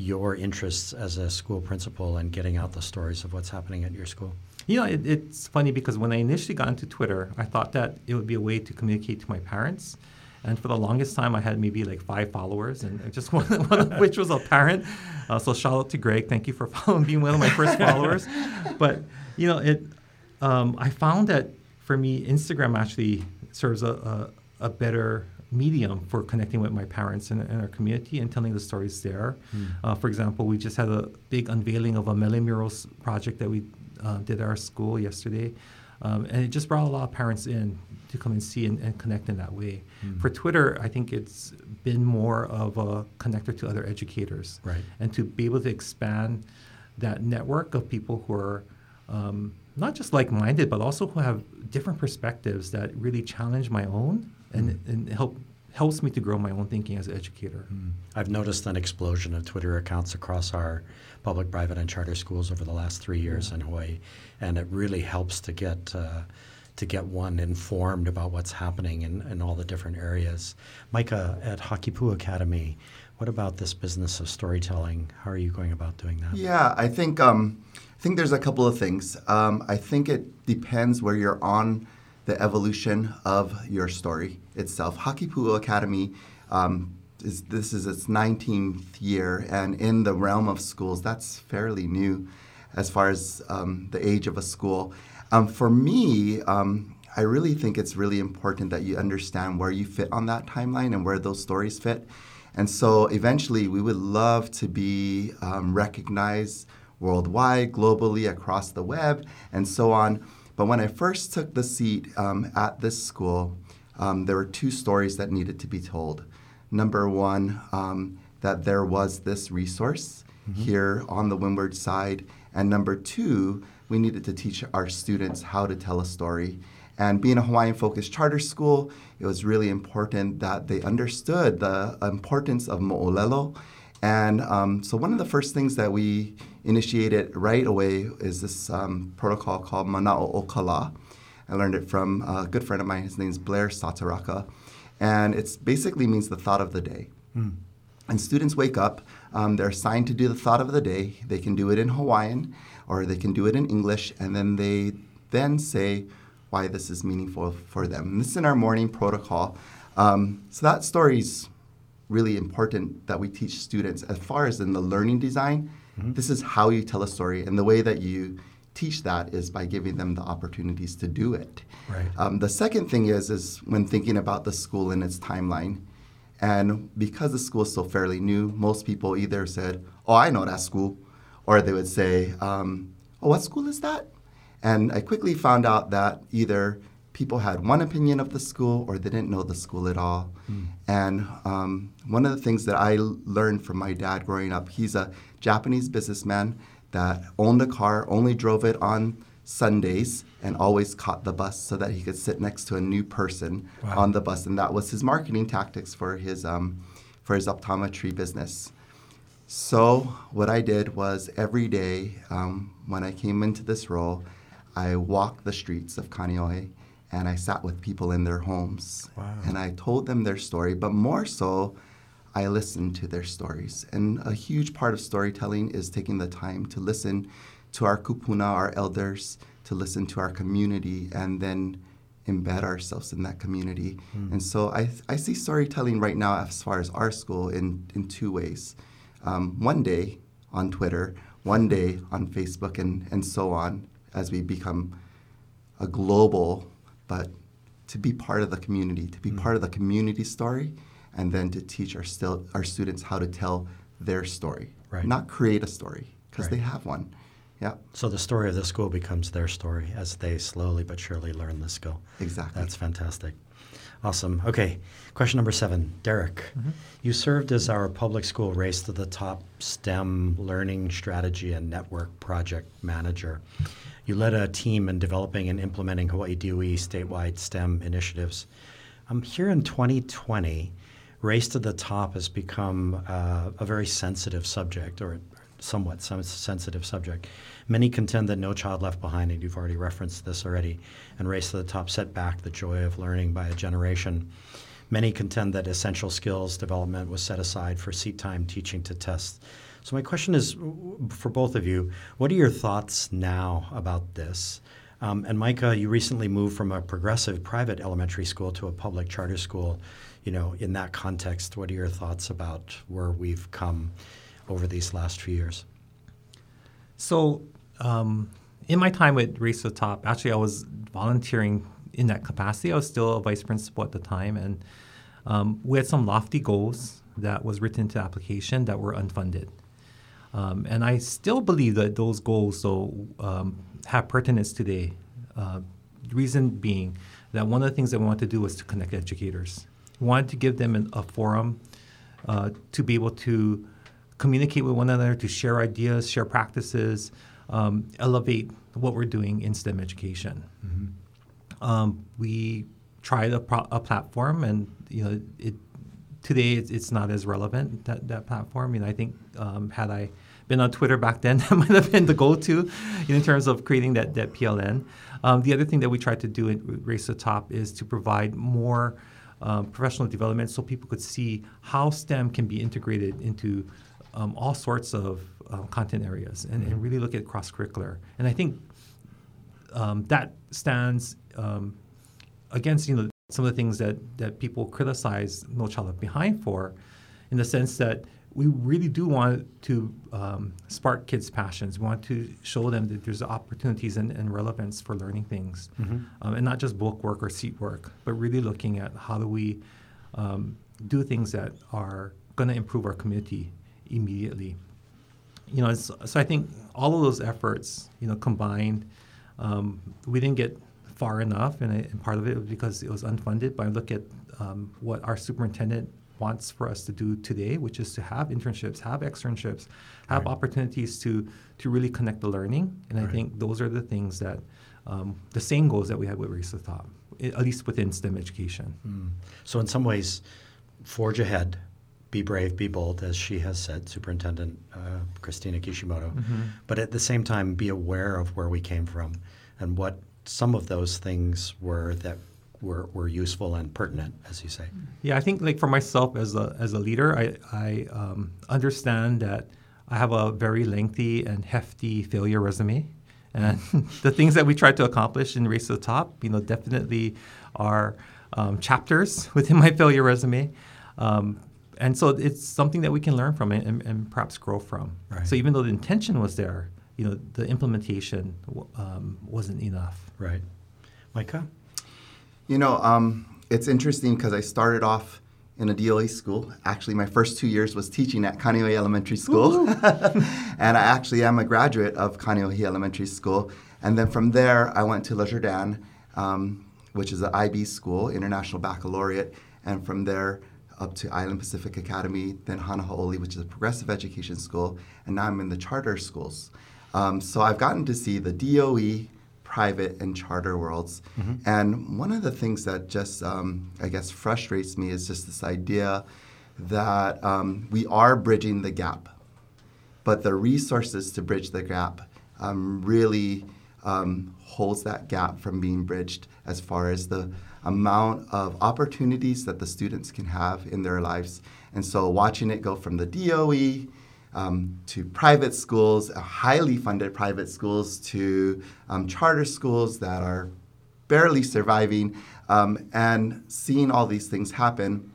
your interests as a school principal and getting out the stories of what's happening at your school? You know, it's funny because when I initially got into Twitter, I thought that it would be a way to communicate to my parents. And for the longest time, I had maybe like 5 followers, and just one of which was a parent. So shout out to Greg. Thank you for being one of my first followers. But, you know, I found that for me, Instagram actually serves a better medium for connecting with my parents and our community and telling the stories there. For example, we just had a big unveiling of a Melimuros project that we did at our school yesterday. And it just brought a lot of parents in to come and see and connect in that way. For Twitter, I think it's been more of a connector to other educators. Right. And to be able to expand that network of people who are not just like-minded, but also who have different perspectives that really challenge my own and helps me to grow my own thinking as an educator. I've noticed an explosion of Twitter accounts across our public, private, and charter schools over the last 3 years in Hawaii, and it really helps to get one informed about what's happening in all the different areas. Micah, at Hakipuʻu Academy, what about this business of storytelling? How are you going about doing that? Yeah, I think there's a couple of things. I think it depends where you're on the evolution of your story itself. Hakipuʻu Academy, this is its 19th year, and in the realm of schools, that's fairly new as far as the age of a school. For me, I really think it's really important that you understand where you fit on that timeline and where those stories fit. And so eventually, we would love to be recognized worldwide, globally, across the web, and so on. But when I first took the seat at this school, there were 2 stories that needed to be told. Number one, that there was this resource here on the Windward side. And number 2, we needed to teach our students how to tell a story. And being a Hawaiian-focused charter school, it was really important that they understood the importance of mo'olelo. And so one of the first things that we initiated right away is this protocol called Mana'o Okala. I learned it from a good friend of mine. His name's Blair Sataraka. And it basically means the thought of the day. And students wake up. They're assigned to do the thought of the day. They can do it in Hawaiian or they can do it in English. And then they say why this is meaningful for them. And this is in our morning protocol. So that story's really important that we teach students as far as in the learning design. This is how you tell a story, and the way that you teach that is by giving them the opportunities to do it. Right. The second thing is when thinking about the school and its timeline, and because the school is so fairly new, most people either said, "Oh, I know that school," or they would say, "Oh, what school is that?" And I quickly found out that either people had one opinion of the school or they didn't know the school at all. And one of the things that I learned from my dad growing up, he's a Japanese businessman that owned a car, only drove it on Sundays, and always caught the bus so that he could sit next to a new person on the bus. And that was his marketing tactics for his optometry business. So what I did was every day when I came into this role, I walked the streets of Kaneohe. And I sat with people in their homes. And I told them their story, but more so, I listened to their stories. And a huge part of storytelling is taking the time to listen to our kupuna, our elders, to listen to our community, and then embed ourselves in that community. And so I see storytelling right now as far as our school in 2 ways. One day on Twitter, one day on Facebook, and so on, as we become a global, but to be part of the community, to be part of the community story, and then to teach our students how to tell their story, not create a story, because they have one. Yeah. So the story of the school becomes their story as they slowly but surely learn the skill. Exactly. That's fantastic. Awesome. Okay, question number 7. Derek, you served as our public school Race to the Top STEM Learning Strategy and Network Project Manager. You led a team in developing and implementing Hawaii DOE statewide STEM initiatives. Here in 2020, Race to the Top has become a very sensitive subject, or somewhat sensitive subject. Many contend that No Child Left Behind, and you've already referenced this already, and Race to the Top set back the joy of learning by a generation. Many contend that essential skills development was set aside for seat time teaching to test So my question is for both of you, what are your thoughts now about this? And Micah, you recently moved from a progressive private elementary school to a public charter school. You know, in that context, what are your thoughts about where we've come over these last few years? So in my time with Race to the Top, actually I was volunteering in that capacity. I was still a vice principal at the time, and we had some lofty goals that was written into the application that were unfunded. And I still believe that those goals, though, have pertinence today. The reason being that one of the things that we wanted to do was to connect educators. We wanted to give them a forum to be able to communicate with one another, to share ideas, share practices, elevate what we're doing in STEM education. Mm-hmm. We tried a platform, and you know, today it's not as relevant, that platform. You know, I think had I been on Twitter back then, that might have been the go-to in terms of creating that PLN. The other thing that we tried to do at Race to the Top is to provide more professional development so people could see how STEM can be integrated into all sorts of content areas and really look at cross-curricular. And I think that stands against, you know, some of the things that people criticize No Child Left Behind for, in the sense that we really do want to spark kids' passions. We want to show them that there's opportunities and relevance for learning things, mm-hmm. And not just book work or seat work, but really looking at how do we do things that are going to improve our community immediately. You know, so I think all of those efforts, you know, combined, we didn't get far enough, and part of it was because it was unfunded. But I look at what our superintendent wants for us to do today, which is to have internships, have externships, have right. opportunities to really connect the learning. And right. I think those are the things that, the same goals that we had with Race to the Top, at least within STEM education. Mm. So in some ways, forge ahead, be brave, be bold, as she has said, Superintendent Christina Kishimoto. Mm-hmm. But at the same time, be aware of where we came from and what some of those things were that were useful and pertinent, as you say. Yeah, I think, like, for myself as a leader, I understand that I have a very lengthy and hefty failure resume, and the things that we tried to accomplish in Race to the Top, you know, definitely are chapters within my failure resume, and so it's something that we can learn from and perhaps grow from. Right. So even though the intention was there, you know, the implementation wasn't enough. Right. Micah? You know, it's interesting because I started off in a DLE school. Actually, my first 2 years was teaching at Kaneohe Elementary School. And I actually am a graduate of Kaneohe Elementary School. And then from there, I went to Le Jardin, which is an IB school, International Baccalaureate. And from there, up to Island Pacific Academy, then Hana Ha'oli, which is a progressive education school. And now I'm in the charter schools. So I've gotten to see the DOE, private, and charter worlds. Mm-hmm. And one of the things that just, I guess, frustrates me is just this idea that we are bridging the gap, but the resources to bridge the gap really holds that gap from being bridged as far as the amount of opportunities that the students can have in their lives. And so watching it go from the DOE to private schools, highly funded private schools, to charter schools that are barely surviving, and seeing all these things happen,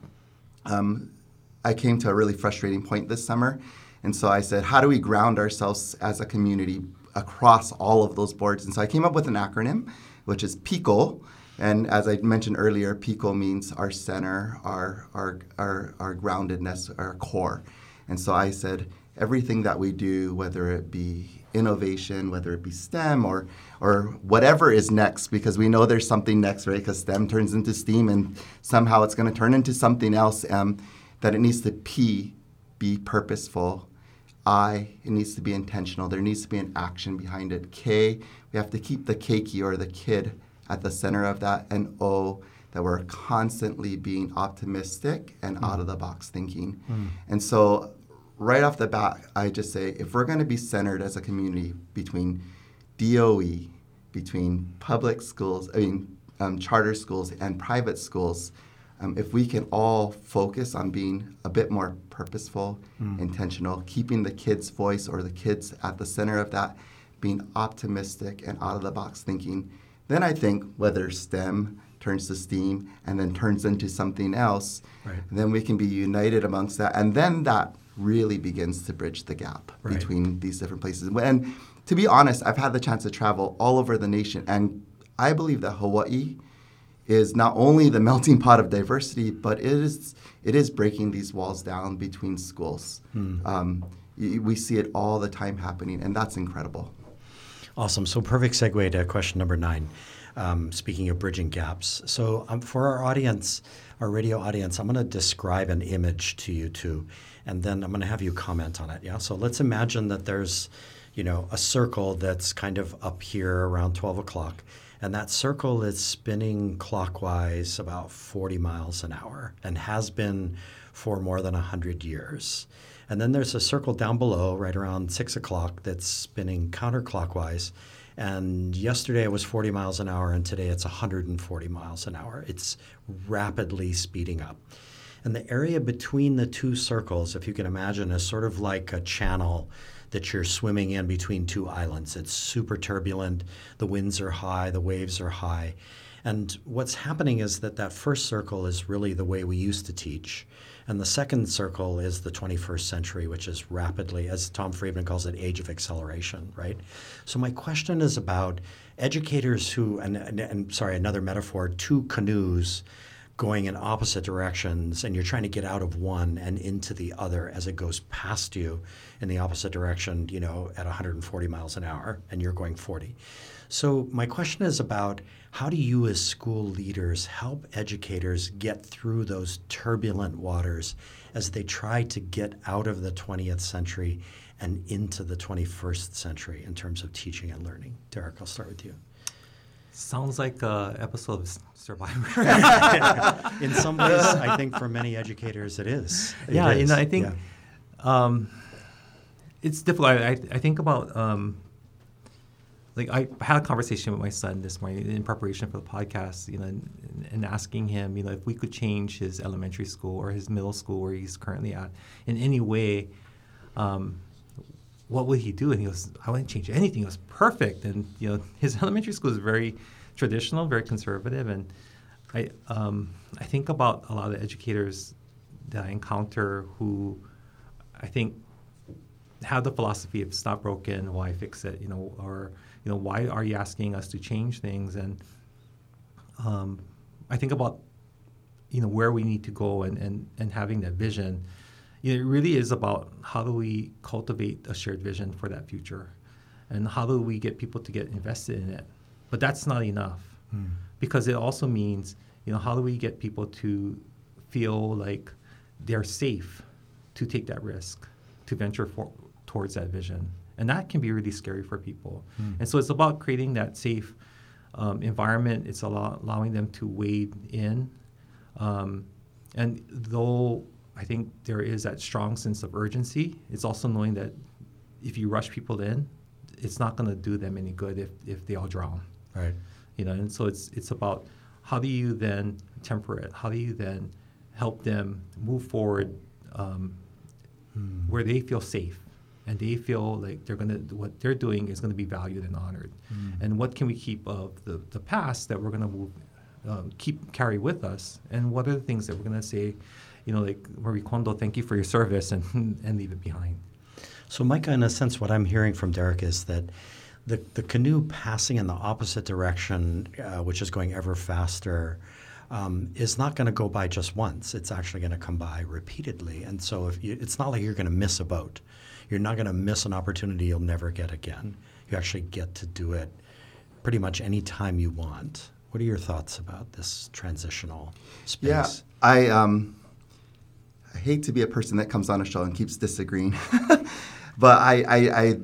I came to a really frustrating point this summer. And so I said, how do we ground ourselves as a community across all of those boards? And so I came up with an acronym, which is PICO. And as I mentioned earlier, PICO means our center, our groundedness, our core. And so I said, everything that we do, whether it be innovation, whether it be STEM or whatever is next, because we know there's something next, right? Because STEM turns into STEAM, and somehow it's going to turn into something else, that it needs to be purposeful. It needs to be intentional. There needs to be an action behind it. K, we have to keep the keiki, or the kid, at the center of that. And O, that we're constantly being optimistic and out-of-the-box thinking. Mm. And so right off the bat, I just say, if we're going to be centered as a community between DOE, between public schools, charter schools and private schools, If we can all focus on being a bit more purposeful, intentional, keeping the kids' voice or the kids at the center of that, being optimistic and out-of-the-box thinking, then I think whether STEM turns to STEAM and then turns into something else, right, then we can be united amongst that. And then that really begins to bridge the gap right, between these different places. And to be honest, I've had the chance to travel all over the nation, and I believe that Hawaii is not only the melting pot of diversity, but it is breaking these walls down between schools. We see it all the time happening, and that's incredible. Awesome. So perfect segue to question number 9. Speaking of bridging gaps. So for our audience, our radio audience, I'm going to describe an image to you two, and then I'm going to have you comment on it. Yeah. So let's imagine that there's, a circle that's kind of up here around 12 o'clock. And that circle is spinning clockwise about 40 miles an hour and has been for more than 100 years. And then there's a circle down below right around 6 o'clock that's spinning counterclockwise. And yesterday it was 40 miles an hour, and today it's 140 miles an hour. It's rapidly speeding up. And the area between the two circles, if you can imagine, is sort of like a channel that you're swimming in between two islands. It's super turbulent. The winds are high. The waves are high. And what's happening is that first circle is really the way we used to teach. And the second circle is the 21st century, which is rapidly, as Tom Friedman calls it, age of acceleration, right? So my question is about educators who, and another metaphor, two canoes going in opposite directions, and you're trying to get out of one and into the other as it goes past you in the opposite direction, at 140 miles an hour, and you're going 40. So my question is about how do you as school leaders help educators get through those turbulent waters as they try to get out of the 20th century and into the 21st century in terms of teaching and learning? Derek, I'll start with you. Sounds like an episode of Survivor. In some ways, I think for many educators it is. It is. I think it's difficult. I think about I had a conversation with my son this morning in preparation for the podcast, and asking him, if we could change his elementary school or his middle school where he's currently at in any way, what would he do? And he goes, I wouldn't change anything. It was perfect. And, his elementary school is very traditional, very conservative. And I think about a lot of the educators that I encounter who I think have the philosophy of it's not broken, why fix it, or, why are you asking us to change things? And I think about, where we need to go and having that vision. It really is about how do we cultivate a shared vision for that future, and how do we get people to get invested in it. But that's not enough because it also means, how do we get people to feel like they're safe to take that risk, to venture towards that vision. And that can be really scary for people. And so it's about creating that safe environment. It's allowing them to wade in. And though I think there is that strong sense of urgency, it's also knowing that if you rush people in, it's not going to do them any good if they all drown. Right. And so it's about how do you then temper it? How do you then help them move forward where they feel safe and they feel like what they're doing is going to be valued and honored? And what can we keep of the past that we're going to carry with us? And what are the things that we're going to say, Marie Kondo, thank you for your service, and leave it behind. So, Micah, in a sense, what I'm hearing from Derek is that the canoe passing in the opposite direction, which is going ever faster, is not going to go by just once. It's actually going to come by repeatedly. And so it's not like you're going to miss a boat. You're not going to miss an opportunity you'll never get again. You actually get to do it pretty much any time you want. What are your thoughts about this transitional space? Yeah, I hate to be a person that comes on a show and keeps disagreeing, but I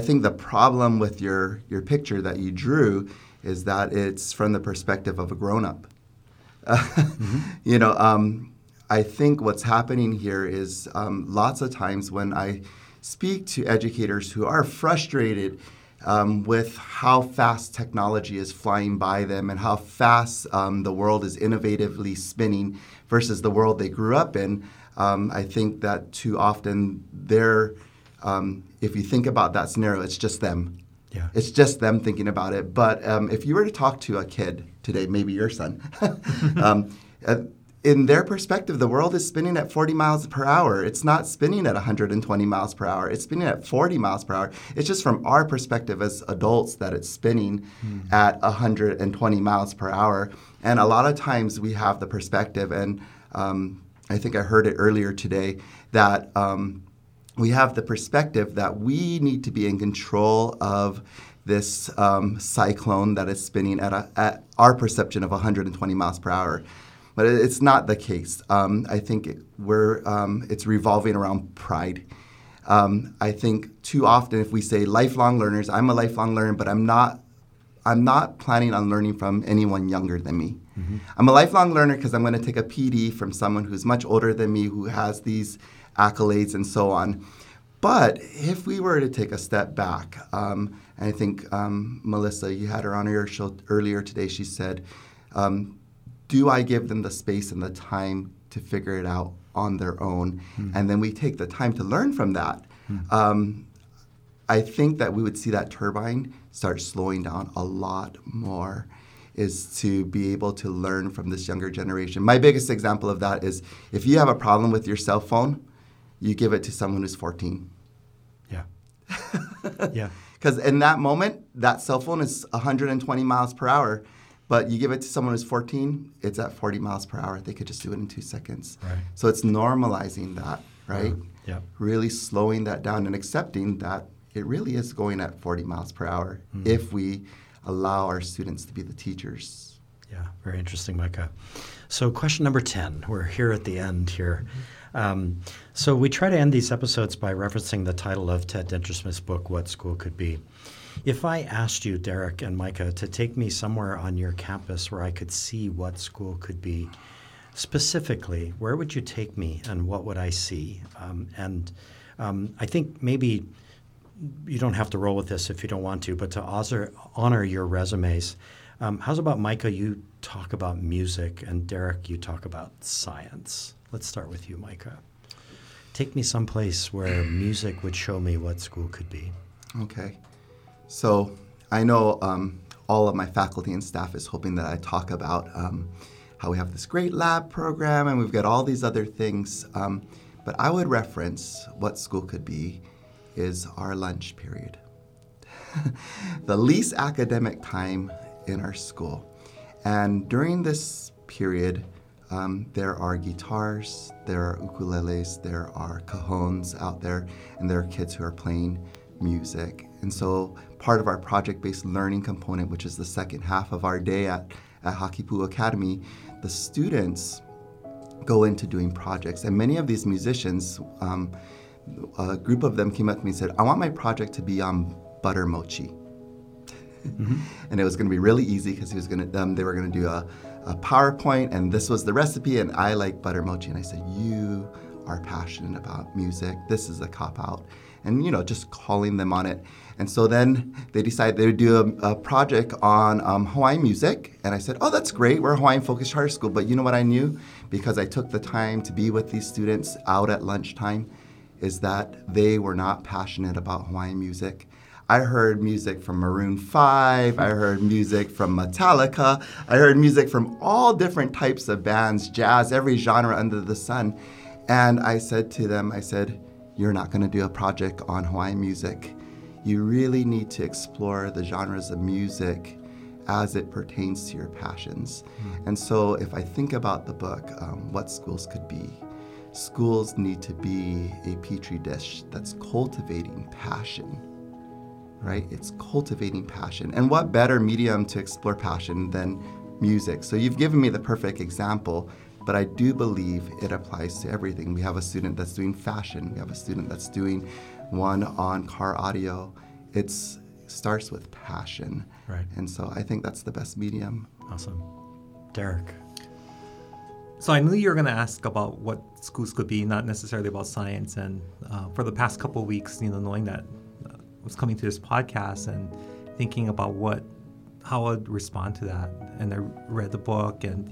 think the problem with your picture that you drew is that it's from the perspective of a grown-up. I think what's happening here is lots of times when I speak to educators who are frustrated with how fast technology is flying by them and how fast the world is innovatively spinning versus the world they grew up in. I think that too often they're, if you think about that scenario, it's just them. Yeah. It's just them thinking about it. But if you were to talk to a kid today, maybe your son, in their perspective, the world is spinning at 40 miles per hour. It's not spinning at 120 miles per hour. It's spinning at 40 miles per hour. It's just from our perspective as adults that it's spinning at 120 miles per hour. And a lot of times we have the perspective, and I think I heard it earlier today, that we have the perspective that we need to be in control of this cyclone that is spinning at our perception of 120 miles per hour. But it's not the case. I think it's revolving around pride. I think too often if we say lifelong learners, I'm a lifelong learner, but I'm not planning on learning from anyone younger than me. Mm-hmm. I'm a lifelong learner because I'm going to take a PD from someone who's much older than me, who has these accolades and so on. But if we were to take a step back, and I think Melissa, you had her on your show earlier today, she said, do I give them the space and the time to figure it out on their own? Mm. And then we take the time to learn from that. Mm. I think that we would see that turbine start slowing down a lot more, is to be able to learn from this younger generation. My biggest example of that is if you have a problem with your cell phone, you give it to someone who's 14. Yeah. Yeah. Because in that moment, that cell phone is 120 miles per hour. But you give it to someone who's 14, it's at 40 miles per hour. They could just do it in 2 seconds. Right. So it's normalizing that, right? Yeah. Really slowing that down and accepting that it really is going at 40 miles per hour if we allow our students to be the teachers. Yeah, very interesting, Micah. So question number 10, we're here at the end here. So we try to end these episodes by referencing the title of Ted Dentersmith's book, What School Could Be. If I asked you, Derek and Micah, to take me somewhere on your campus where I could see what school could be, specifically, where would you take me and what would I see? I think maybe you don't have to roll with this if you don't want to, but to honor your resumes, how's about, Micah, you talk about music, and Derek, you talk about science. Let's start with you, Micah. Take me someplace where music would show me what school could be. Okay. So I know all of my faculty and staff is hoping that I talk about how we have this great lab program and we've got all these other things. But I would reference what school could be is our lunch period. The least academic time in our school. And during this period, there are guitars, there are ukuleles, there are cajon out there, and there are kids who are playing music. And so part of our project-based learning component, which is the second half of our day at Hakipuʻu Academy, the students go into doing projects. And many of these musicians, a group of them came up to me and said, I want my project to be on butter mochi. Mm-hmm. And it was going to be really easy because they were going to do a PowerPoint, and this was the recipe, and I like butter mochi. And I said, you are passionate about music. This is a cop-out. And, just calling them on it. And so then they decided they would do a project on Hawaiian music. And I said, oh, that's great. We're a Hawaiian-focused charter school. But you know what I knew? Because I took the time to be with these students out at lunchtime, is that they were not passionate about Hawaiian music. I heard music from Maroon 5. I heard music from Metallica. I heard music from all different types of bands, jazz, every genre under the sun. And I said to them, you're not going to do a project on Hawaiian music. You really need to explore the genres of music as it pertains to your passions. Mm-hmm. And so if I think about the book, what schools could be, schools need to be a petri dish that's cultivating passion, right? It's cultivating passion. And what better medium to explore passion than music? So you've given me the perfect example. But I do believe it applies to everything. We have a student that's doing fashion. We have a student that's doing one on car audio. It starts with passion. Right. And so I think that's the best medium. Awesome. Derek. So I knew you were going to ask about what schools could be, not necessarily about science. And for the past couple of weeks, knowing that was coming to this podcast and thinking about how I'd respond to that. And I read the book, and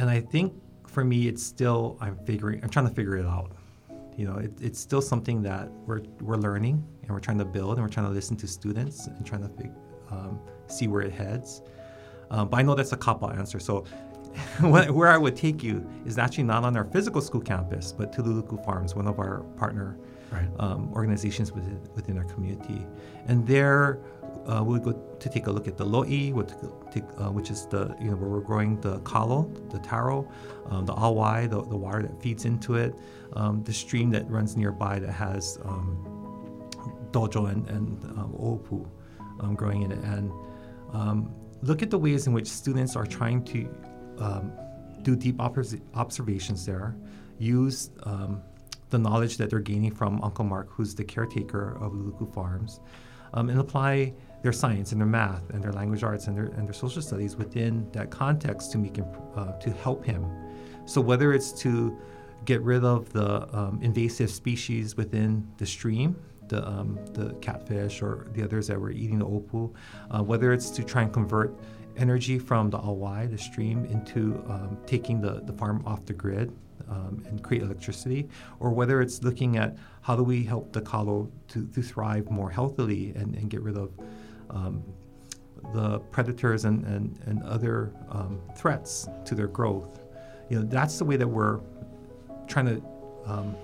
and I think for me, it's still I'm trying to figure it out. It's still something that we're learning, and we're trying to build, and we're trying to listen to students, and trying to see where it heads. But I know that's a cop-out answer. So where I would take you is actually not on our physical school campus, but to Luluku Farms, one of our partner organizations within our community. And there we go to take a look at the lo'i, which is where we're growing the kalo, the taro, the awai, the water that feeds into it, the stream that runs nearby that has dojo and oopu growing in it. And look at the ways in which students are trying to do deep observations there, use the knowledge that they're gaining from Uncle Mark, who's the caretaker of Luluku Farms, and apply their science and their math and their language arts and their social studies within that context to make him, to help him. So whether it's to get rid of the invasive species within the stream, the catfish or the others that were eating the oopu, whether it's to try and convert energy from the awai, the stream, into taking the farm off the grid and create electricity, or whether it's looking at how do we help the kalo to thrive more healthily and get rid of the predators and other threats to their growth. That's the way that we're trying to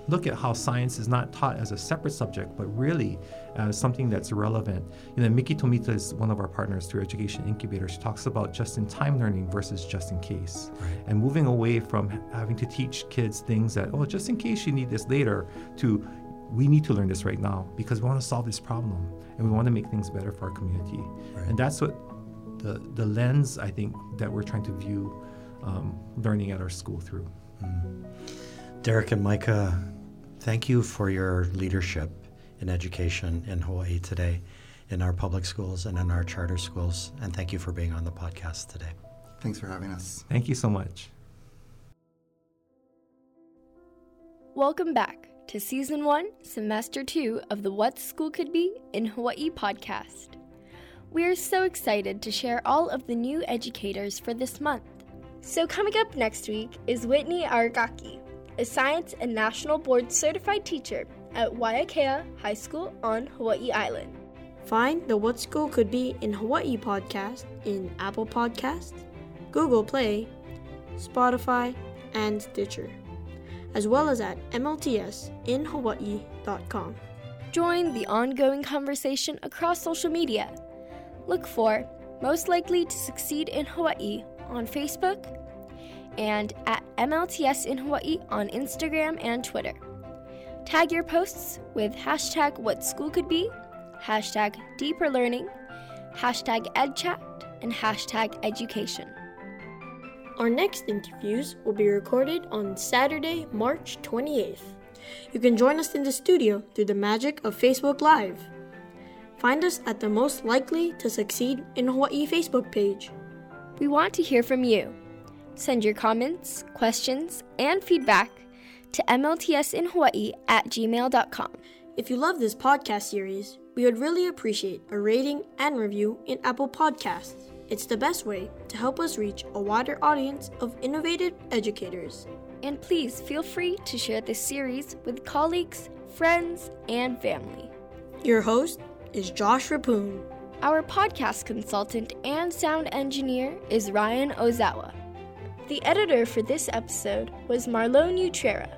look at how science is not taught as a separate subject, but really as something that's relevant. Miki Tomita is one of our partners through Education Incubator. She talks about just-in-time learning versus just-in-case, and moving away from having to teach kids things that, just in case you need this later, to we need to learn this right now because we want to solve this problem and we want to make things better for our community. Right. And that's what the lens, I think, that we're trying to view learning at our school through. Mm. Derek and Micah, thank you for your leadership in education in Hawaii today, in our public schools and in our charter schools, and thank you for being on the podcast today. Thanks for having us. Thank you so much. Welcome back to Season 1, Semester 2 of the What School Could Be in Hawaii podcast. We are so excited to share all of the new educators for this month. So coming up next week is Whitney Aragaki, a Science and National Board Certified Teacher at Waiakea High School on Hawaii Island. Find the What School Could Be in Hawaii podcast in Apple Podcasts, Google Play, Spotify, and Stitcher, as well as at mltsinhawaii.com. Join the ongoing conversation across social media. Look for Most Likely to Succeed in Hawaii on Facebook, and at MLTS in Hawaii on Instagram and Twitter. Tag your posts with hashtag WhatSchoolCouldBe, hashtag DeeperLearning, hashtag EdChat, and hashtag Education. Our next interviews will be recorded on Saturday, March 28th. You can join us in the studio through the magic of Facebook Live. Find us at the Most Likely to Succeed in Hawaii Facebook page. We want to hear from you. Send your comments, questions, and feedback to mltsinhawaii@gmail.com. If you love this podcast series, we would really appreciate a rating and review in Apple Podcasts. It's the best way to help us reach a wider audience of innovative educators. And please feel free to share this series with colleagues, friends, and family. Your host is Josh Rapoon. Our podcast consultant and sound engineer is Ryan Ozawa. The editor for this episode was Marlon Utrera,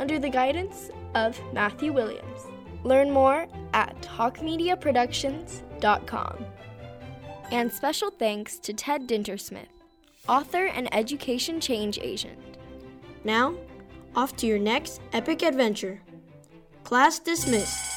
under the guidance of Matthew Williams. Learn more at hawkmediaproductions.com. And special thanks to Ted Dintersmith, author and education change agent. Now, off to your next epic adventure. Class dismissed.